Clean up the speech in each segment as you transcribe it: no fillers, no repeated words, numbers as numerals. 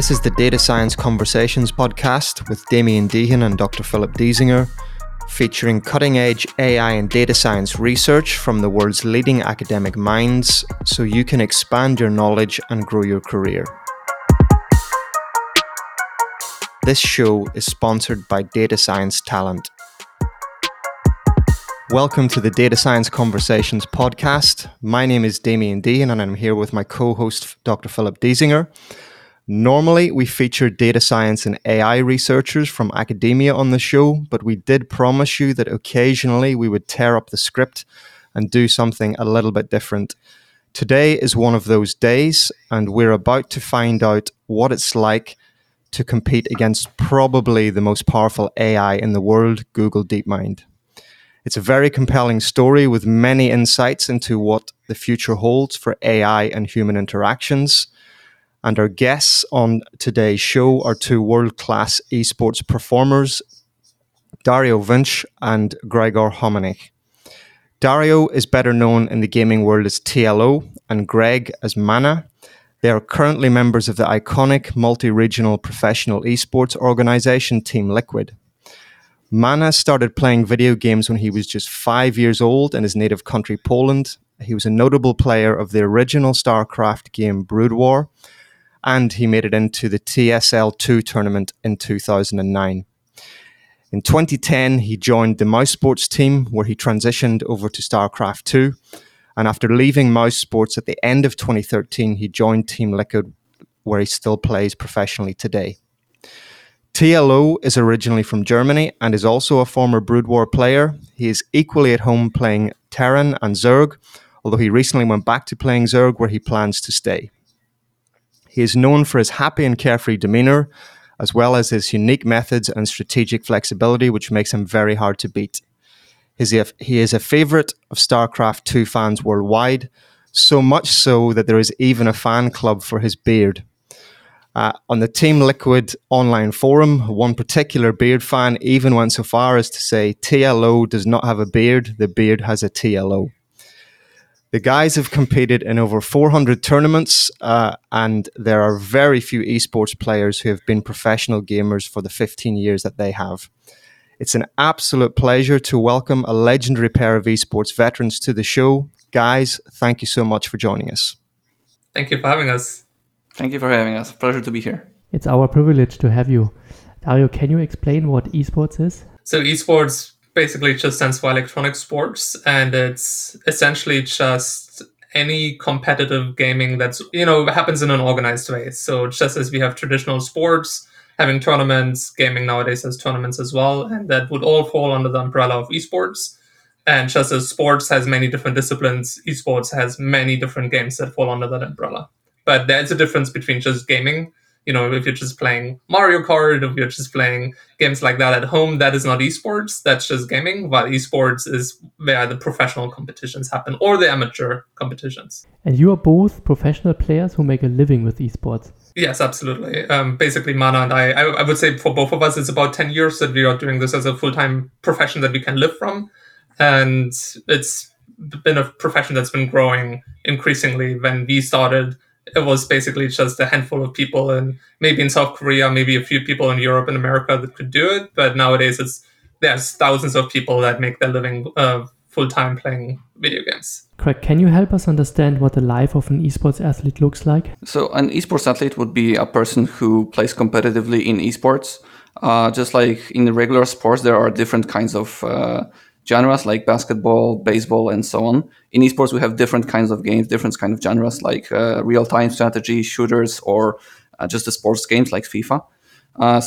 This is the Data Science Conversations podcast with Damien Dehan and Dr. Philip Diesinger, featuring cutting-edge AI and data science research from the world's leading academic minds so you can expand your knowledge and grow your career. This show is sponsored by Data Science Talent. Welcome to the Data Science Conversations podcast. My name is Damien Dehan and I'm here with my co-host, Dr. Philip Diesinger. Normally, we feature data science and AI researchers from academia on the show, but we did promise you that occasionally we would tear up the script and do something a little bit different. Today is one of those days, and we're about to find out what it's like to compete against probably the most powerful AI in the world, Google DeepMind. It's a very compelling story with many insights into what the future holds for AI and human interactions. And our guests on today's show are two world-class esports performers, Dario Vinch and Gregor Hominich. Dario is better known in the gaming world as TLO and Greg as Mana. They are currently members of the iconic multi-regional professional esports organization Team Liquid. Mana started playing video games when he was just 5 years old in his native country, Poland. He was a notable player of the original StarCraft game Brood War, and he made it into the TSL2 tournament in 2009. In 2010, he joined the Mouse Sports team, where he transitioned over to StarCraft II. And after leaving Mouse Sports at the end of 2013, he joined Team Liquid, where he still plays professionally today. TLO is originally from Germany and is also a former Brood War player. He is equally at home playing Terran and Zerg, although he recently went back to playing Zerg, where he plans to stay. He is known for his happy and carefree demeanor, as well as his unique methods and strategic flexibility, which makes him very hard to beat. He is a favorite of StarCraft II fans worldwide, so much so that there is even a fan club for his beard. On the Team Liquid online forum, one particular beard fan even went so far as to say, TLO does not have a beard, the beard has a TLO. The guys have competed in over 400 tournaments, and there are very few esports players who have been professional gamers for the 15 years that they have. It's an absolute pleasure to welcome a legendary pair of esports veterans to the show. Guys, thank you so much for joining us. Thank you for having us. Thank you for having us. Pleasure to be here. It's our privilege to have you. Dario, can you explain what esports is? So esports basically just stands for electronic sports, and it's essentially just any competitive gaming that's, happens in an organized way. So just as we have traditional sports, having tournaments, gaming nowadays has tournaments as well, and that would all fall under the umbrella of esports. And just as sports has many different disciplines, esports has many different games that fall under that umbrella. But there's a difference between just gaming. If you're just playing Mario Kart, if you're just playing games like that at home, that is not esports, that's just gaming, while esports is where the professional competitions happen or the amateur competitions. And you are both professional players who make a living with esports. Yes, absolutely. Basically, Mana and I would say for both of us, it's about 10 years that we are doing this as a full-time profession that we can live from. And it's been a profession that's been growing increasingly. When we started, it was basically just a handful of people, and maybe in South Korea, maybe a few people in Europe and America that could do it. But nowadays, there's thousands of people that make their living full-time playing video games. Craig, can you help us understand what the life of an esports athlete looks like? So an esports athlete would be a person who plays competitively in esports. Just like in regular sports, there are different kinds of genres like basketball, baseball, and so on. In esports, we have different kinds of games, different kinds of genres like real-time strategy, shooters, or just the sports games like FIFA. An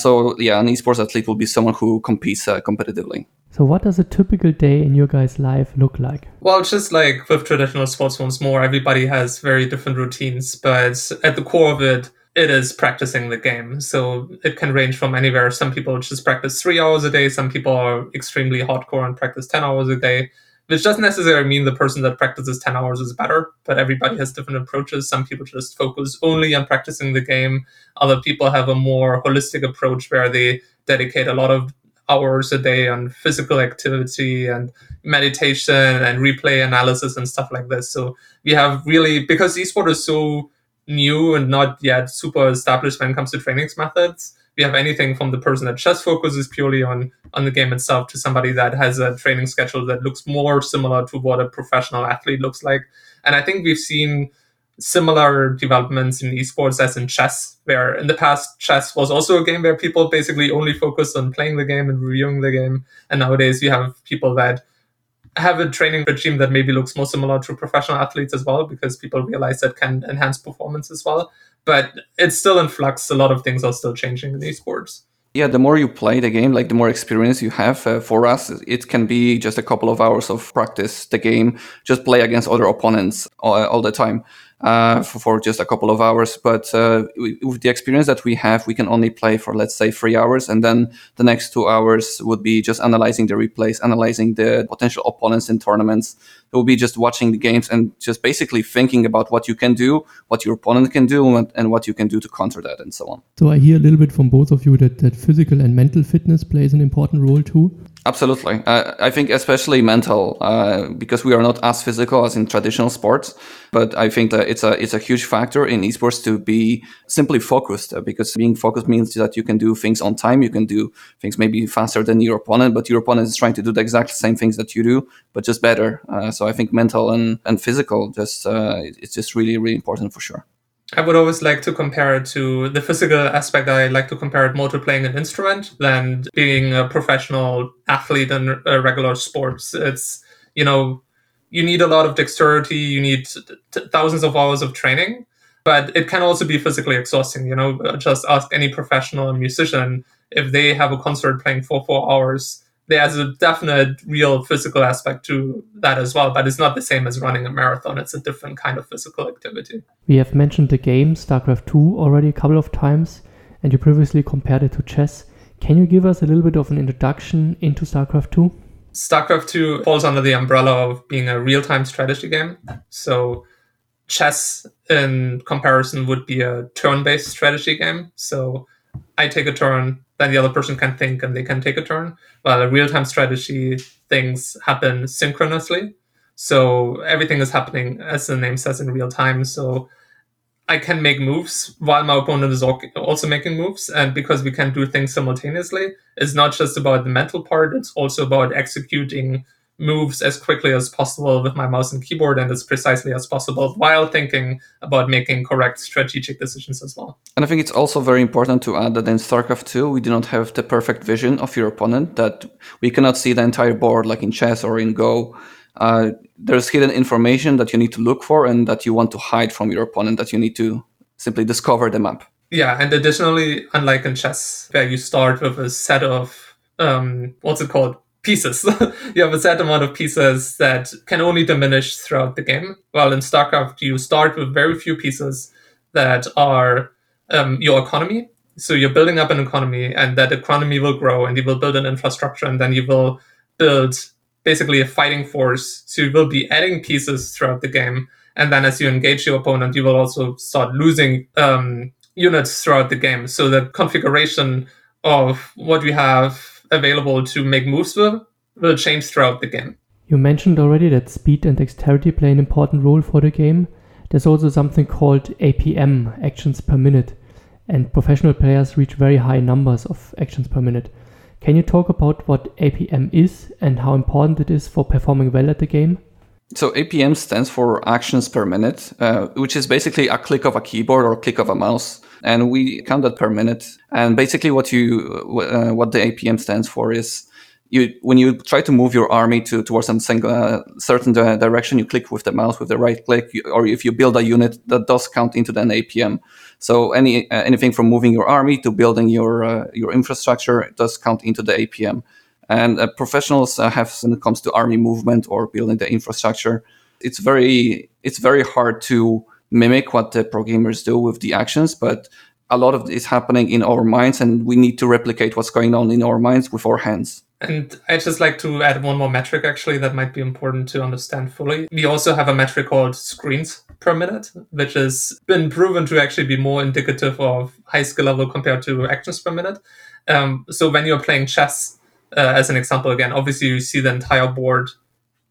esports athlete will be someone who competes competitively. So what does a typical day in your guys' life look like? Well, just like with traditional sports once more, everybody has very different routines, but at the core of it, it is practicing the game. So it can range from anywhere. Some people just practice 3 hours a day. Some people are extremely hardcore and practice 10 hours a day, which doesn't necessarily mean the person that practices 10 hours is better, but everybody has different approaches. Some people just focus only on practicing the game. Other people have a more holistic approach where they dedicate a lot of hours a day on physical activity and meditation and replay analysis and stuff like this. So we have really, because esports is so new and not yet super established when it comes to training methods. We have anything from the person that just focuses purely on the game itself to somebody that has a training schedule that looks more similar to what a professional athlete looks like. And I think we've seen similar developments in esports as in chess, where in the past, chess was also a game where people basically only focused on playing the game and reviewing the game. And nowadays you have people that have a training regime that maybe looks more similar to professional athletes as well, because people realize that can enhance performance as well. But it's still in flux. A lot of things are still changing in esports. Yeah, the more you play the game, like the more experience you have. For us, it can be just a couple of hours of practice the game, just play against other opponents all the time for just a couple of hours. But with the experience that we have, we can only play for, let's say, 3 hours. And then the next 2 hours would be just analyzing the replays, analyzing the potential opponents in tournaments. It will be just watching the games and just basically thinking about what you can do, what your opponent can do, and what you can do to counter that, and so on. So I hear a little bit from both of you that physical and mental fitness plays an important role too. Absolutely. I think especially mental, because we are not as physical as in traditional sports. But I think that it's a huge factor in esports to be simply focused, because being focused means that you can do things on time. You can do things maybe faster than your opponent, but your opponent is trying to do the exact same things that you do, but just better. So I think mental and physical, it's just really, really important for sure. I would always like to compare it to the physical aspect. I like to compare it more to playing an instrument than being a professional athlete in regular sports. It's, you need a lot of dexterity. You need thousands of hours of training, but it can also be physically exhausting. Just ask any professional musician if they have a concert playing for 4 hours. There's a definite real physical aspect to that as well, but it's not the same as running a marathon. It's a different kind of physical activity. We have mentioned the game StarCraft II already a couple of times, and you previously compared it to chess. Can you give us a little bit of an introduction into StarCraft II? StarCraft II falls under the umbrella of being a real-time strategy game. So chess, in comparison, would be a turn-based strategy game. So I take a turn, then the other person can think and they can take a turn. While a real-time strategy, things happen synchronously. So everything is happening, as the name says, in real time. So I can make moves while my opponent is also making moves. And because we can do things simultaneously, it's not just about the mental part. It's also about executing moves as quickly as possible with my mouse and keyboard and as precisely as possible, while thinking about making correct strategic decisions as well. And I think it's also very important to add that in StarCraft II, we do not have the perfect vision of your opponent, that we cannot see the entire board like in chess or in Go. There's hidden information that you need to look for and that you want to hide from your opponent, that you need to simply discover the map. Yeah, and additionally, unlike in chess, where you start with a set of, pieces. You have a set amount of pieces that can only diminish throughout the game. While in StarCraft, you start with very few pieces that are your economy. So you're building up an economy, and that economy will grow, and you will build an infrastructure, and then you will build basically a fighting force. So you will be adding pieces throughout the game. And then as you engage your opponent, you will also start losing units throughout the game. So the configuration of what you have available to make moves with will change throughout the game. You mentioned already that speed and dexterity play an important role for the game. There's also something called APM, actions per minute, and professional players reach very high numbers of actions per minute. Can you talk about what APM is and how important it is for performing well at the game? So APM stands for actions per minute, which is basically a click of a keyboard or a click of a mouse. And we count that per minute. And basically what the APM stands for is when you try to move your army towards a certain direction, you click with the mouse, with the right click, or if you build a unit, that does count into an APM. So anything from moving your army to building your infrastructure does count into the APM. And professionals have, when it comes to army movement or building the infrastructure, it's very hard to mimic what the pro gamers do with the actions, but a lot of it is happening in our minds, and we need to replicate what's going on in our minds with our hands. And I'd just like to add one more metric, actually, that might be important to understand fully. We also have a metric called screens per minute, which has been proven to actually be more indicative of high skill level compared to actions per minute. So when you're playing chess, as an example, again, obviously you see the entire board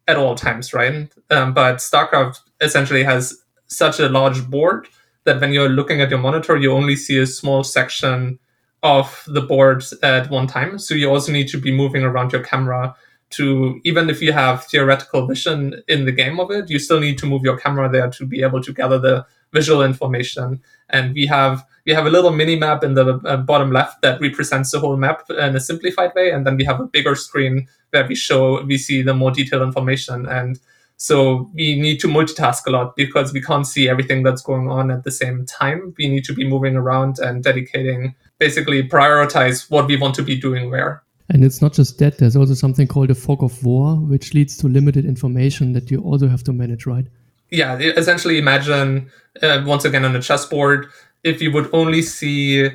at all times, right? But StarCraft essentially has such a large board that when you're looking at your monitor, you only see a small section of the board at one time. So you also need to be moving around your camera to, even if you have theoretical vision in the game of it, you still need to move your camera there to be able to gather the visual information. And we have a little mini map in the bottom left that represents the whole map in a simplified way. And then we have a bigger screen where we see the more detailed information. And so we need to multitask a lot because we can't see everything that's going on at the same time. We need to be moving around and dedicating, basically prioritize what we want to be doing where. And it's not just that, there's also something called a fog of war, which leads to limited information that you also have to manage, right? Yeah, essentially imagine, once again on a chessboard, if you would only see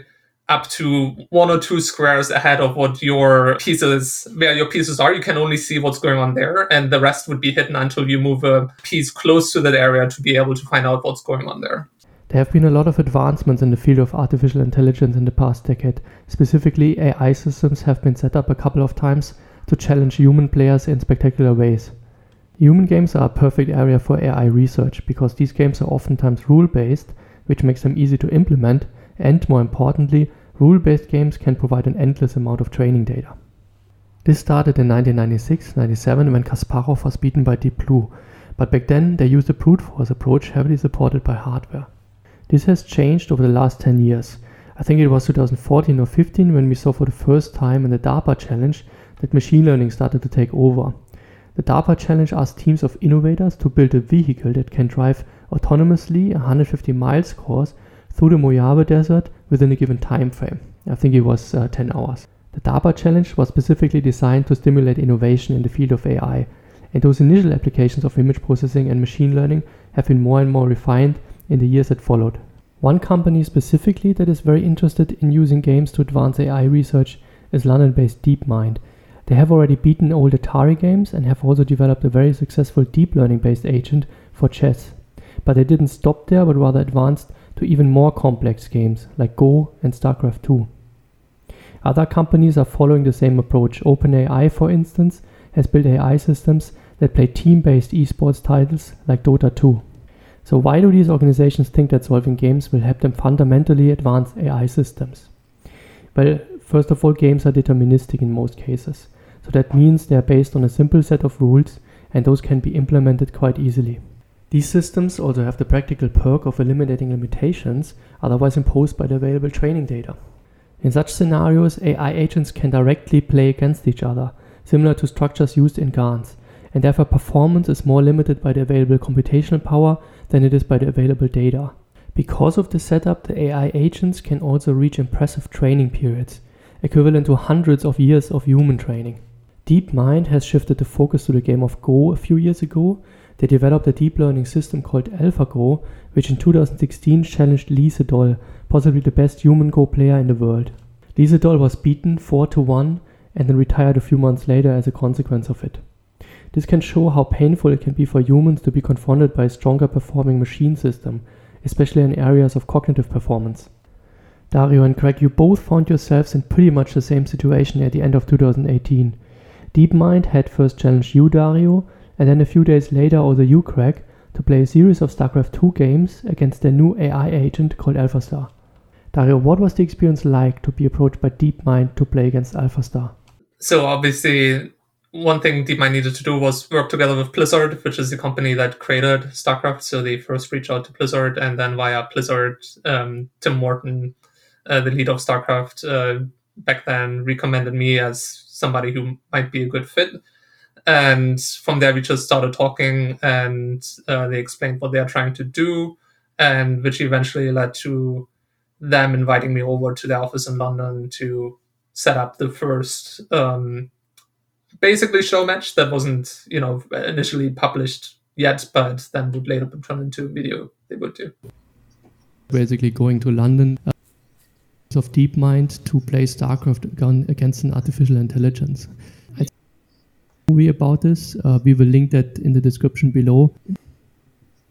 up to one or two squares ahead of where your pieces are, you can only see what's going on there, and the rest would be hidden until you move a piece close to that area to be able to find out what's going on there. There have been a lot of advancements in the field of artificial intelligence in the past decade. Specifically, AI systems have been set up a couple of times to challenge human players in spectacular ways. Human games are a perfect area for AI research because these games are oftentimes rule-based, which makes them easy to implement, and more importantly, rule-based games can provide an endless amount of training data. This started in 1996-97 when Kasparov was beaten by Deep Blue, but back then they used a brute force approach heavily supported by hardware. This has changed over the last 10 years. I think it was 2014 or 15 when we saw for the first time in the DARPA challenge that machine learning started to take over. The DARPA challenge asked teams of innovators to build a vehicle that can drive autonomously 150 miles course through the Mojave Desert within a given time frame. I think it was 10 hours. The DARPA challenge was specifically designed to stimulate innovation in the field of AI, and those initial applications of image processing and machine learning have been more and more refined in the years that followed. One company specifically that is very interested in using games to advance AI research is London-based DeepMind. They have already beaten old Atari games and have also developed a very successful deep learning-based agent for chess. But they didn't stop there, but rather advanced to even more complex games like Go and StarCraft II. Other companies are following the same approach. OpenAI, for instance, has built AI systems that play team-based esports titles like Dota 2. So why do these organizations think that solving games will help them fundamentally advance AI systems? Well, first of all, games are deterministic in most cases. So that means they are based on a simple set of rules, and those can be implemented quite easily. These systems also have the practical perk of eliminating limitations otherwise imposed by the available training data. In such scenarios, AI agents can directly play against each other, similar to structures used in GANs, and therefore performance is more limited by the available computational power than it is by the available data. Because of this setup, the AI agents can also reach impressive training periods, equivalent to hundreds of years of human training. DeepMind has shifted the focus to the game of Go a few years ago. They developed a deep learning system called AlphaGo, which in 2016 challenged Lee Sedol, possibly the best human Go player in the world. Lee Sedol was beaten 4-1 and then retired a few months later as a consequence of it. This can show how painful it can be for humans to be confronted by a stronger performing machine system, especially in areas of cognitive performance. Dario and Greg, you both found yourselves in pretty much the same situation at the end of 2018. DeepMind had first challenged you, Dario, and then a few days later also you, Greg, to play a series of StarCraft II games against their new AI agent called AlphaStar. Dario, what was the experience like to be approached by DeepMind to play against AlphaStar? So obviously, one thing DeepMind needed to do was work together with Blizzard, which is the company that created StarCraft. So they first reached out to Blizzard, and then via Blizzard, Tim Morton, the lead of StarCraft, back then recommended me as somebody who might be a good fit. And from there, we just started talking, and they explained what they are trying to do, and which eventually led to them inviting me over to their office in London to set up the first basically show match that wasn't, initially published yet, but then would later be turned into a video they would do. Basically going to London of DeepMind to play StarCraft against an artificial intelligence. About this. We will link that in the description below.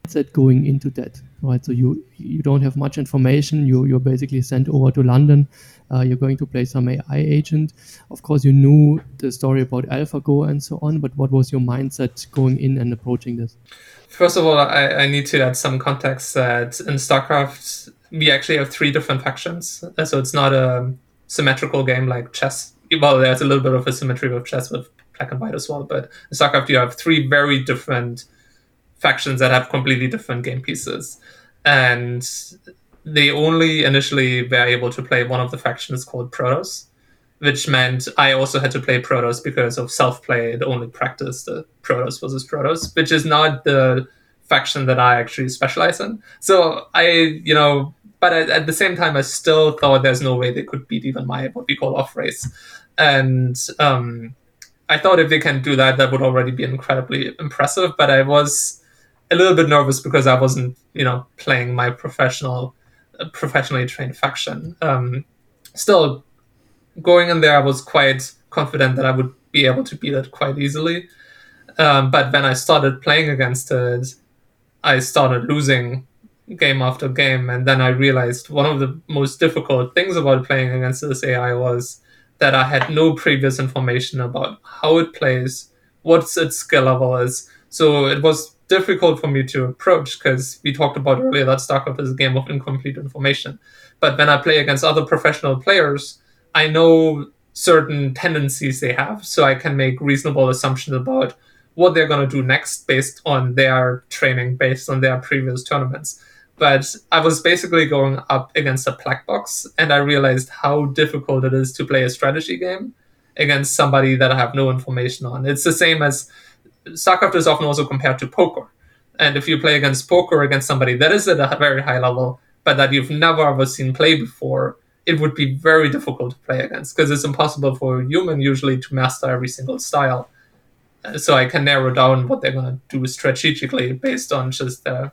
mindset going into that, right? So you don't have much information. You're basically sent over to London. You're going to play some AI agent. Of course, you knew the story about AlphaGo and so on, but what was your mindset going in and approaching this? First of all, I need to add some context that in StarCraft, we actually have three different factions. So it's not a symmetrical game like chess. Well, there's a little bit of a symmetry with chess with black and white as well, but in StarCraft, you have three very different factions that have completely different game pieces. And they only initially were able to play one of the factions called Protoss, which meant I also had to play Protoss because of self-play. It only practiced the Protoss versus Protoss, which is not the faction that I actually specialize in. So but at the same time, I still thought there's no way they could beat even my, what we call off race. And I thought if they can do that, that would already be incredibly impressive. But I was a little bit nervous because I wasn't, playing my professionally trained faction. Still, going in there, I was quite confident that I would be able to beat it quite easily. But when I started playing against it, I started losing game after game. And then I realized one of the most difficult things about playing against this AI was that I had no previous information about how it plays, what's its skill level is. So it was difficult for me to approach because we talked about earlier that StarCraft is a game of incomplete information. But when I play against other professional players, I know certain tendencies they have, so I can make reasonable assumptions about what they're going to do next based on their training, based on their previous tournaments. But I was basically going up against a black box, and I realized how difficult it is to play a strategy game against somebody that I have no information on. It's the same as StarCraft is often also compared to poker. And if you play against poker against somebody that is at a very high level, but that you've never ever seen play before, it would be very difficult to play against because it's impossible for a human usually to master every single style. So I can narrow down what they're going to do strategically based on just the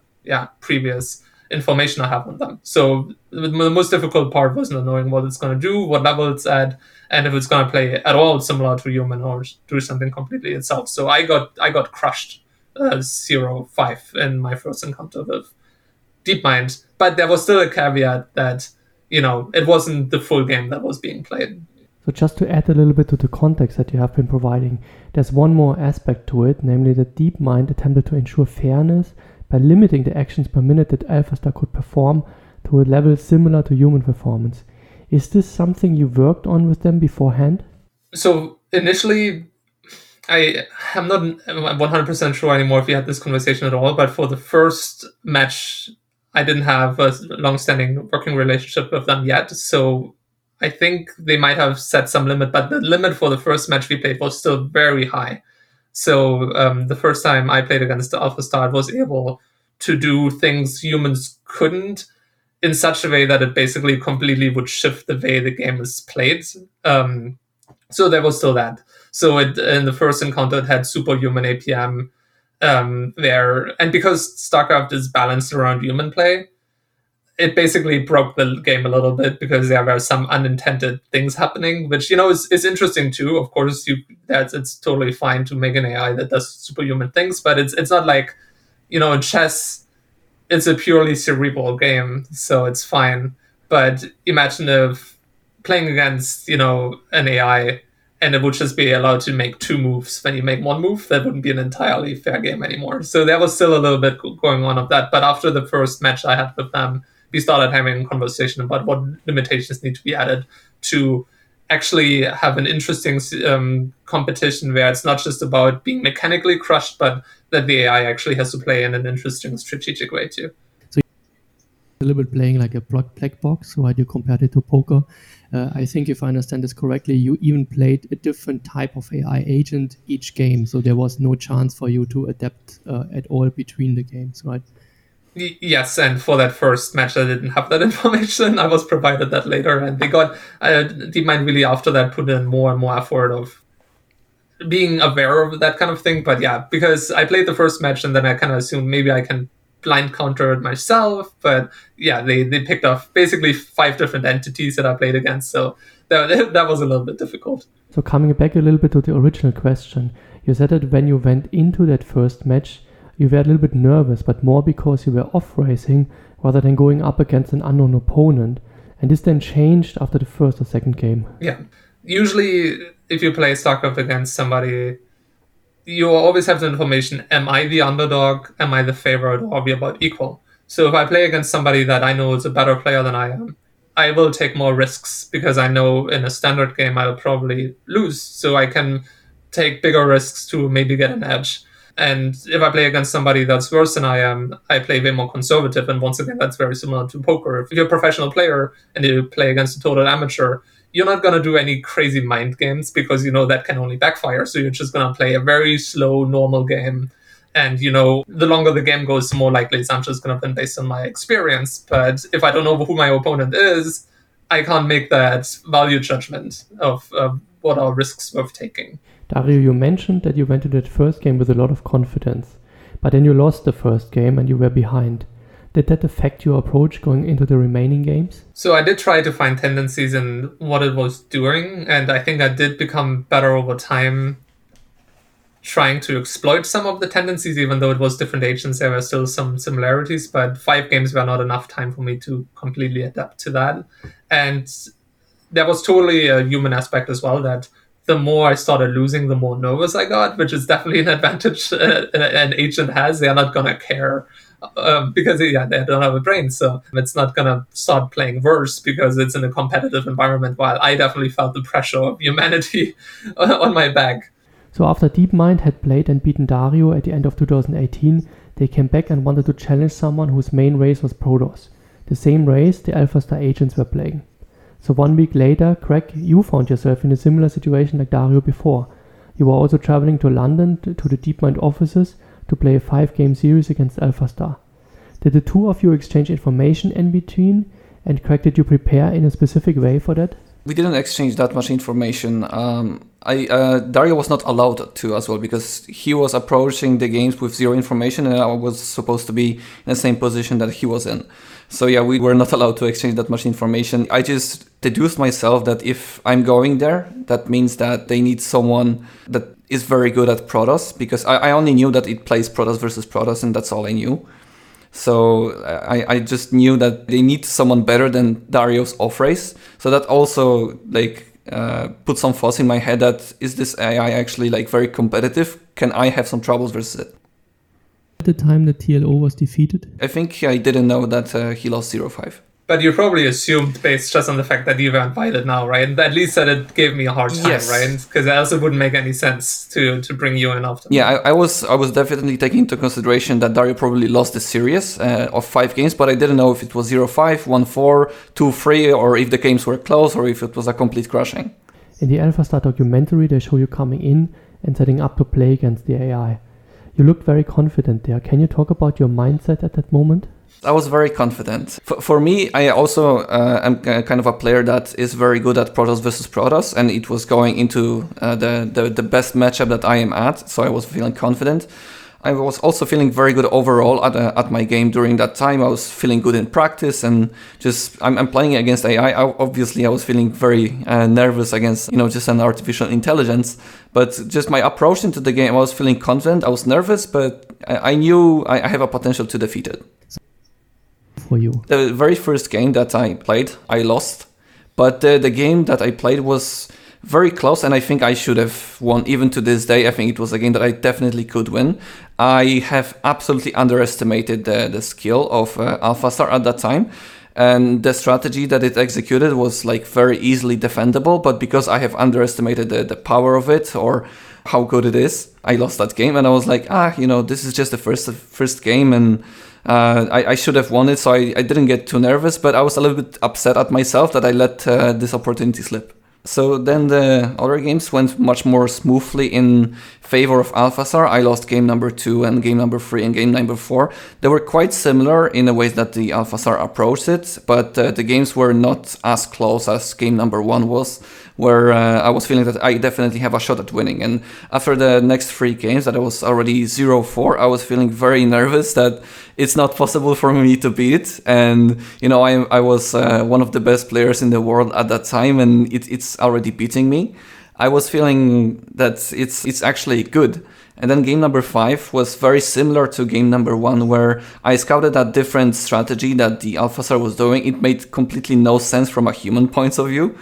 previous information I have on them. So the most difficult part was not knowing what it's going to do, what level it's at, and if it's going to play at all similar to human or do something completely itself. So I got crushed 0-5 in my first encounter with DeepMind. But there was still a caveat that, it wasn't the full game that was being played. So just to add a little bit to the context that you have been providing, there's one more aspect to it, namely that DeepMind attempted to ensure fairness by limiting the actions per minute that AlphaStar could perform to a level similar to human performance. Is this something you worked on with them beforehand? So initially, I'm not 100% sure anymore if we had this conversation at all, but for the first match, I didn't have a long-standing working relationship with them yet, so I think they might have set some limit, but the limit for the first match we played was still very high. So the first time I played against the AlphaStar, it was able to do things humans couldn't in such a way that it basically completely would shift the way the game is played. So there was still that. So in the first encounter, it had superhuman APM there. And because StarCraft is balanced around human play, it basically broke the game a little bit because there were some unintended things happening, which, is interesting too. Of course, it's totally fine to make an AI that does superhuman things, but it's not like, in chess, it's a purely cerebral game, so it's fine. But imagine if playing against, an AI and it would just be allowed to make two moves. When you make one move, that wouldn't be an entirely fair game anymore. So there was still a little bit going on of that. But after the first match I had with them, we started having a conversation about what limitations need to be added to actually have an interesting competition where it's not just about being mechanically crushed, but that the AI actually has to play in an interesting strategic way too. So a little bit playing like a black box, right? You compared it to poker. I think if I understand this correctly, you even played a different type of AI agent each game. So there was no chance for you to adapt at all between the games, right? Yes, and for that first match, I didn't have that information. I was provided that later, and they got DeepMind really after that put in more and more effort of being aware of that kind of thing. But because I played the first match, and then I kind of assumed maybe I can blind counter it myself. But they picked off basically 5 different entities that I played against, so that was a little bit difficult. So coming back a little bit to the original question, you said that when you went into that first match, you were a little bit nervous, but more because you were off-racing rather than going up against an unknown opponent. And this then changed after the first or second game. Yeah. Usually, if you play StarCraft against somebody, you always have the information, am I the underdog, am I the favorite, or are we about equal? So if I play against somebody that I know is a better player than I am, I will take more risks because I know in a standard game I'll probably lose. So I can take bigger risks to maybe get an edge. And if I play against somebody that's worse than I am, I play way more conservative. And once again, that's very similar to poker. If you're a professional player and you play against a total amateur, you're not going to do any crazy mind games because, you know, that can only backfire. So you're just going to play a very slow, normal game. And, you know, the longer the game goes, the more likely it's I'm just going to win based on my experience. But if I don't know who my opponent is, I can't make that value judgment of what are risks worth taking. Dario, you mentioned that you went to that first game with a lot of confidence, but then you lost the first game and you were behind. Did that affect your approach going into the remaining games? So I did try to find tendencies in what it was doing, and I think I did become better over time trying to exploit some of the tendencies, even though it was different agents, there were still some similarities, but 5 games were not enough time for me to completely adapt to that. And there was totally a human aspect as well, that the more I started losing, the more nervous I got, which is definitely an advantage an agent has. They're not going to care because they don't have a brain. So it's not going to start playing worse because it's in a competitive environment, while I definitely felt the pressure of humanity on my back. So after DeepMind had played and beaten Dario at the end of 2018, they came back and wanted to challenge someone whose main race was Protoss, the same race the AlphaStar agents were playing. So 1 week later, Greg, you found yourself in a similar situation like Dario before. You were also traveling to London to the DeepMind offices to play a 5-game series against AlphaStar. Did the two of you exchange information in between? And Greg, did you prepare in a specific way for that? We didn't exchange that much information. Dario was not allowed to as well, because he was approaching the games with zero information and I was supposed to be in the same position that he was in. So yeah, we were not allowed to exchange that much information. I just deduced myself that if I'm going there, that means that they need someone that is very good at Protoss, because I only knew that it plays Protoss versus Protoss and that's all I knew. So I just knew that they need someone better than Dario's off-race. So that also put some thoughts in my head that, is this AI actually very competitive? Can I have some troubles versus it? At the time that TLO was defeated? I think I didn't know that he lost 0-5. But you probably assumed, based just on the fact that you were invited now, right? And at least that it gave me a hard time, yes. Right? Because it also wouldn't make any sense to bring you in after. Yeah, I was definitely taking into consideration that Dario probably lost the series of 5 games, but I didn't know if it was 0-5, 1-4, 2-3, or if the games were close, or if it was a complete crushing. In the AlphaStar documentary, they show you coming in and setting up to play against the AI. You looked very confident there. Can you talk about your mindset at that moment? I was very confident. For me, I also am kind of a player that is very good at Protoss versus Protoss, and it was going into the best matchup that I am at, so I was feeling confident. I was also feeling very good overall at my game during that time. I was feeling good in practice, and just I'm playing against AI. Obviously, I was feeling very nervous against just an artificial intelligence. But just my approach into the game, I was feeling confident. I was nervous, but I knew I have a potential to defeat it. For you, the very first game that I played, I lost, but the game that I played was very close, and I think I should have won. Even to this day, I think it was a game that I definitely could win. I have absolutely underestimated the skill of AlphaStar at that time, and the strategy that it executed was very easily defendable, but because I have underestimated the power of it or how good it is, I lost that game. And I was like, this is just the first game, and I should have won it, so I didn't get too nervous, but I was a little bit upset at myself that I let this opportunity slip. So then the other games went much more smoothly in favor of AlphaStar. I lost game number 2 and game number 3 and game number 4. They were quite similar in the ways that the AlphaStar approached it, but the games were not as close as game number 1 was, where I was feeling that I definitely have a shot at winning. And after the next 3 games that I was already 0-4, I was feeling very nervous that it's not possible for me to beat it. And, I was one of the best players in the world at that time, and it's already beating me. I was feeling that it's actually good. And then game number 5 was very similar to game number 1, where I scouted a different strategy that the AlphaStar was doing. It made completely no sense from a human point of view.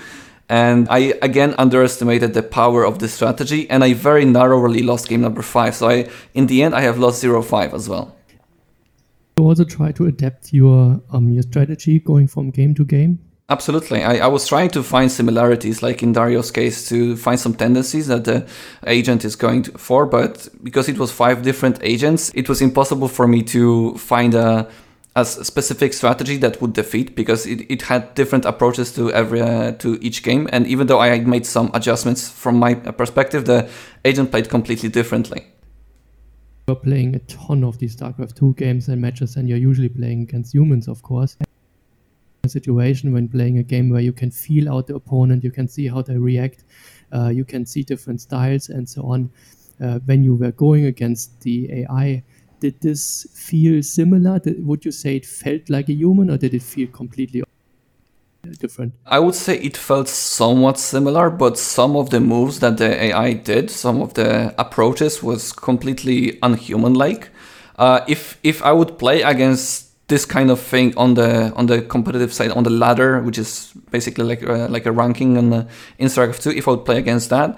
And I again underestimated the power of this strategy, and I very narrowly lost game number 5. So in the end, I have lost 0-5 as well. You also try to adapt your strategy going from game to game? Absolutely. I was trying to find similarities, like in Dario's case, to find some tendencies that the agent is going for, but because it was 5 different agents, it was impossible for me to find a specific strategy that would defeat, because it had different approaches to each game. And even though I had made some adjustments from my perspective, the agent played completely differently. You're playing a ton of these StarCraft II games and matches, and you're usually playing against humans, of course. A situation when playing a game where you can feel out the opponent, you can see how they react, you can see different styles and so on. When you were going against the AI, did this feel similar? Would you say it felt like a human, or did it feel completely different? I would say it felt somewhat similar, but some of the moves that the AI did, some of the approaches, was completely unhuman-like. If I would play against this kind of thing on the competitive side, on the ladder, which is basically like a ranking in StarCraft 2, if I would play against that,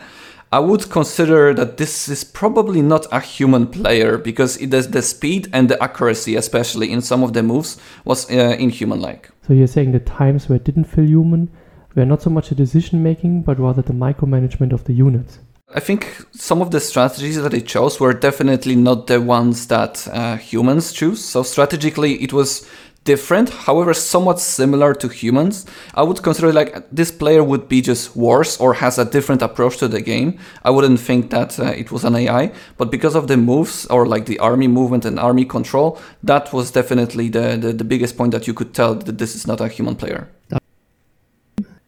I would consider that this is probably not a human player, because the speed and the accuracy, especially in some of the moves, was inhuman-like. So you're saying the times where it didn't feel human were not so much the decision-making, but rather the micromanagement of the units. I think some of the strategies that they chose were definitely not the ones that humans choose. So strategically, it was different, however, somewhat similar to humans. I would consider like this player would be just worse or has a different approach to the game. I wouldn't think that it was an AI, but because of the moves or like the army movement and army control, that was definitely the biggest point that you could tell that this is not a human player.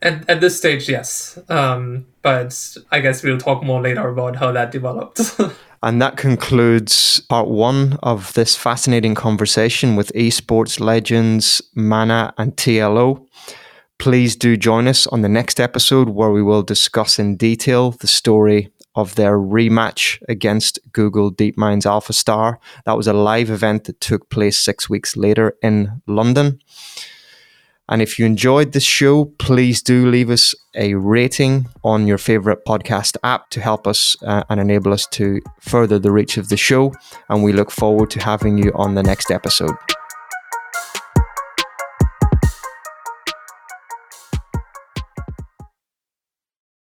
At this stage, yes. But I guess we'll talk more later about how that developed. And that concludes part 1 of this fascinating conversation with esports legends Mana and TLO. Please do join us on the next episode, where we will discuss in detail the story of their rematch against Google DeepMind's AlphaStar. That was a live event that took place 6 weeks later in London. And if you enjoyed this show, please do leave us a rating on your favorite podcast app to help us and enable us to further the reach of the show. And we look forward to having you on the next episode.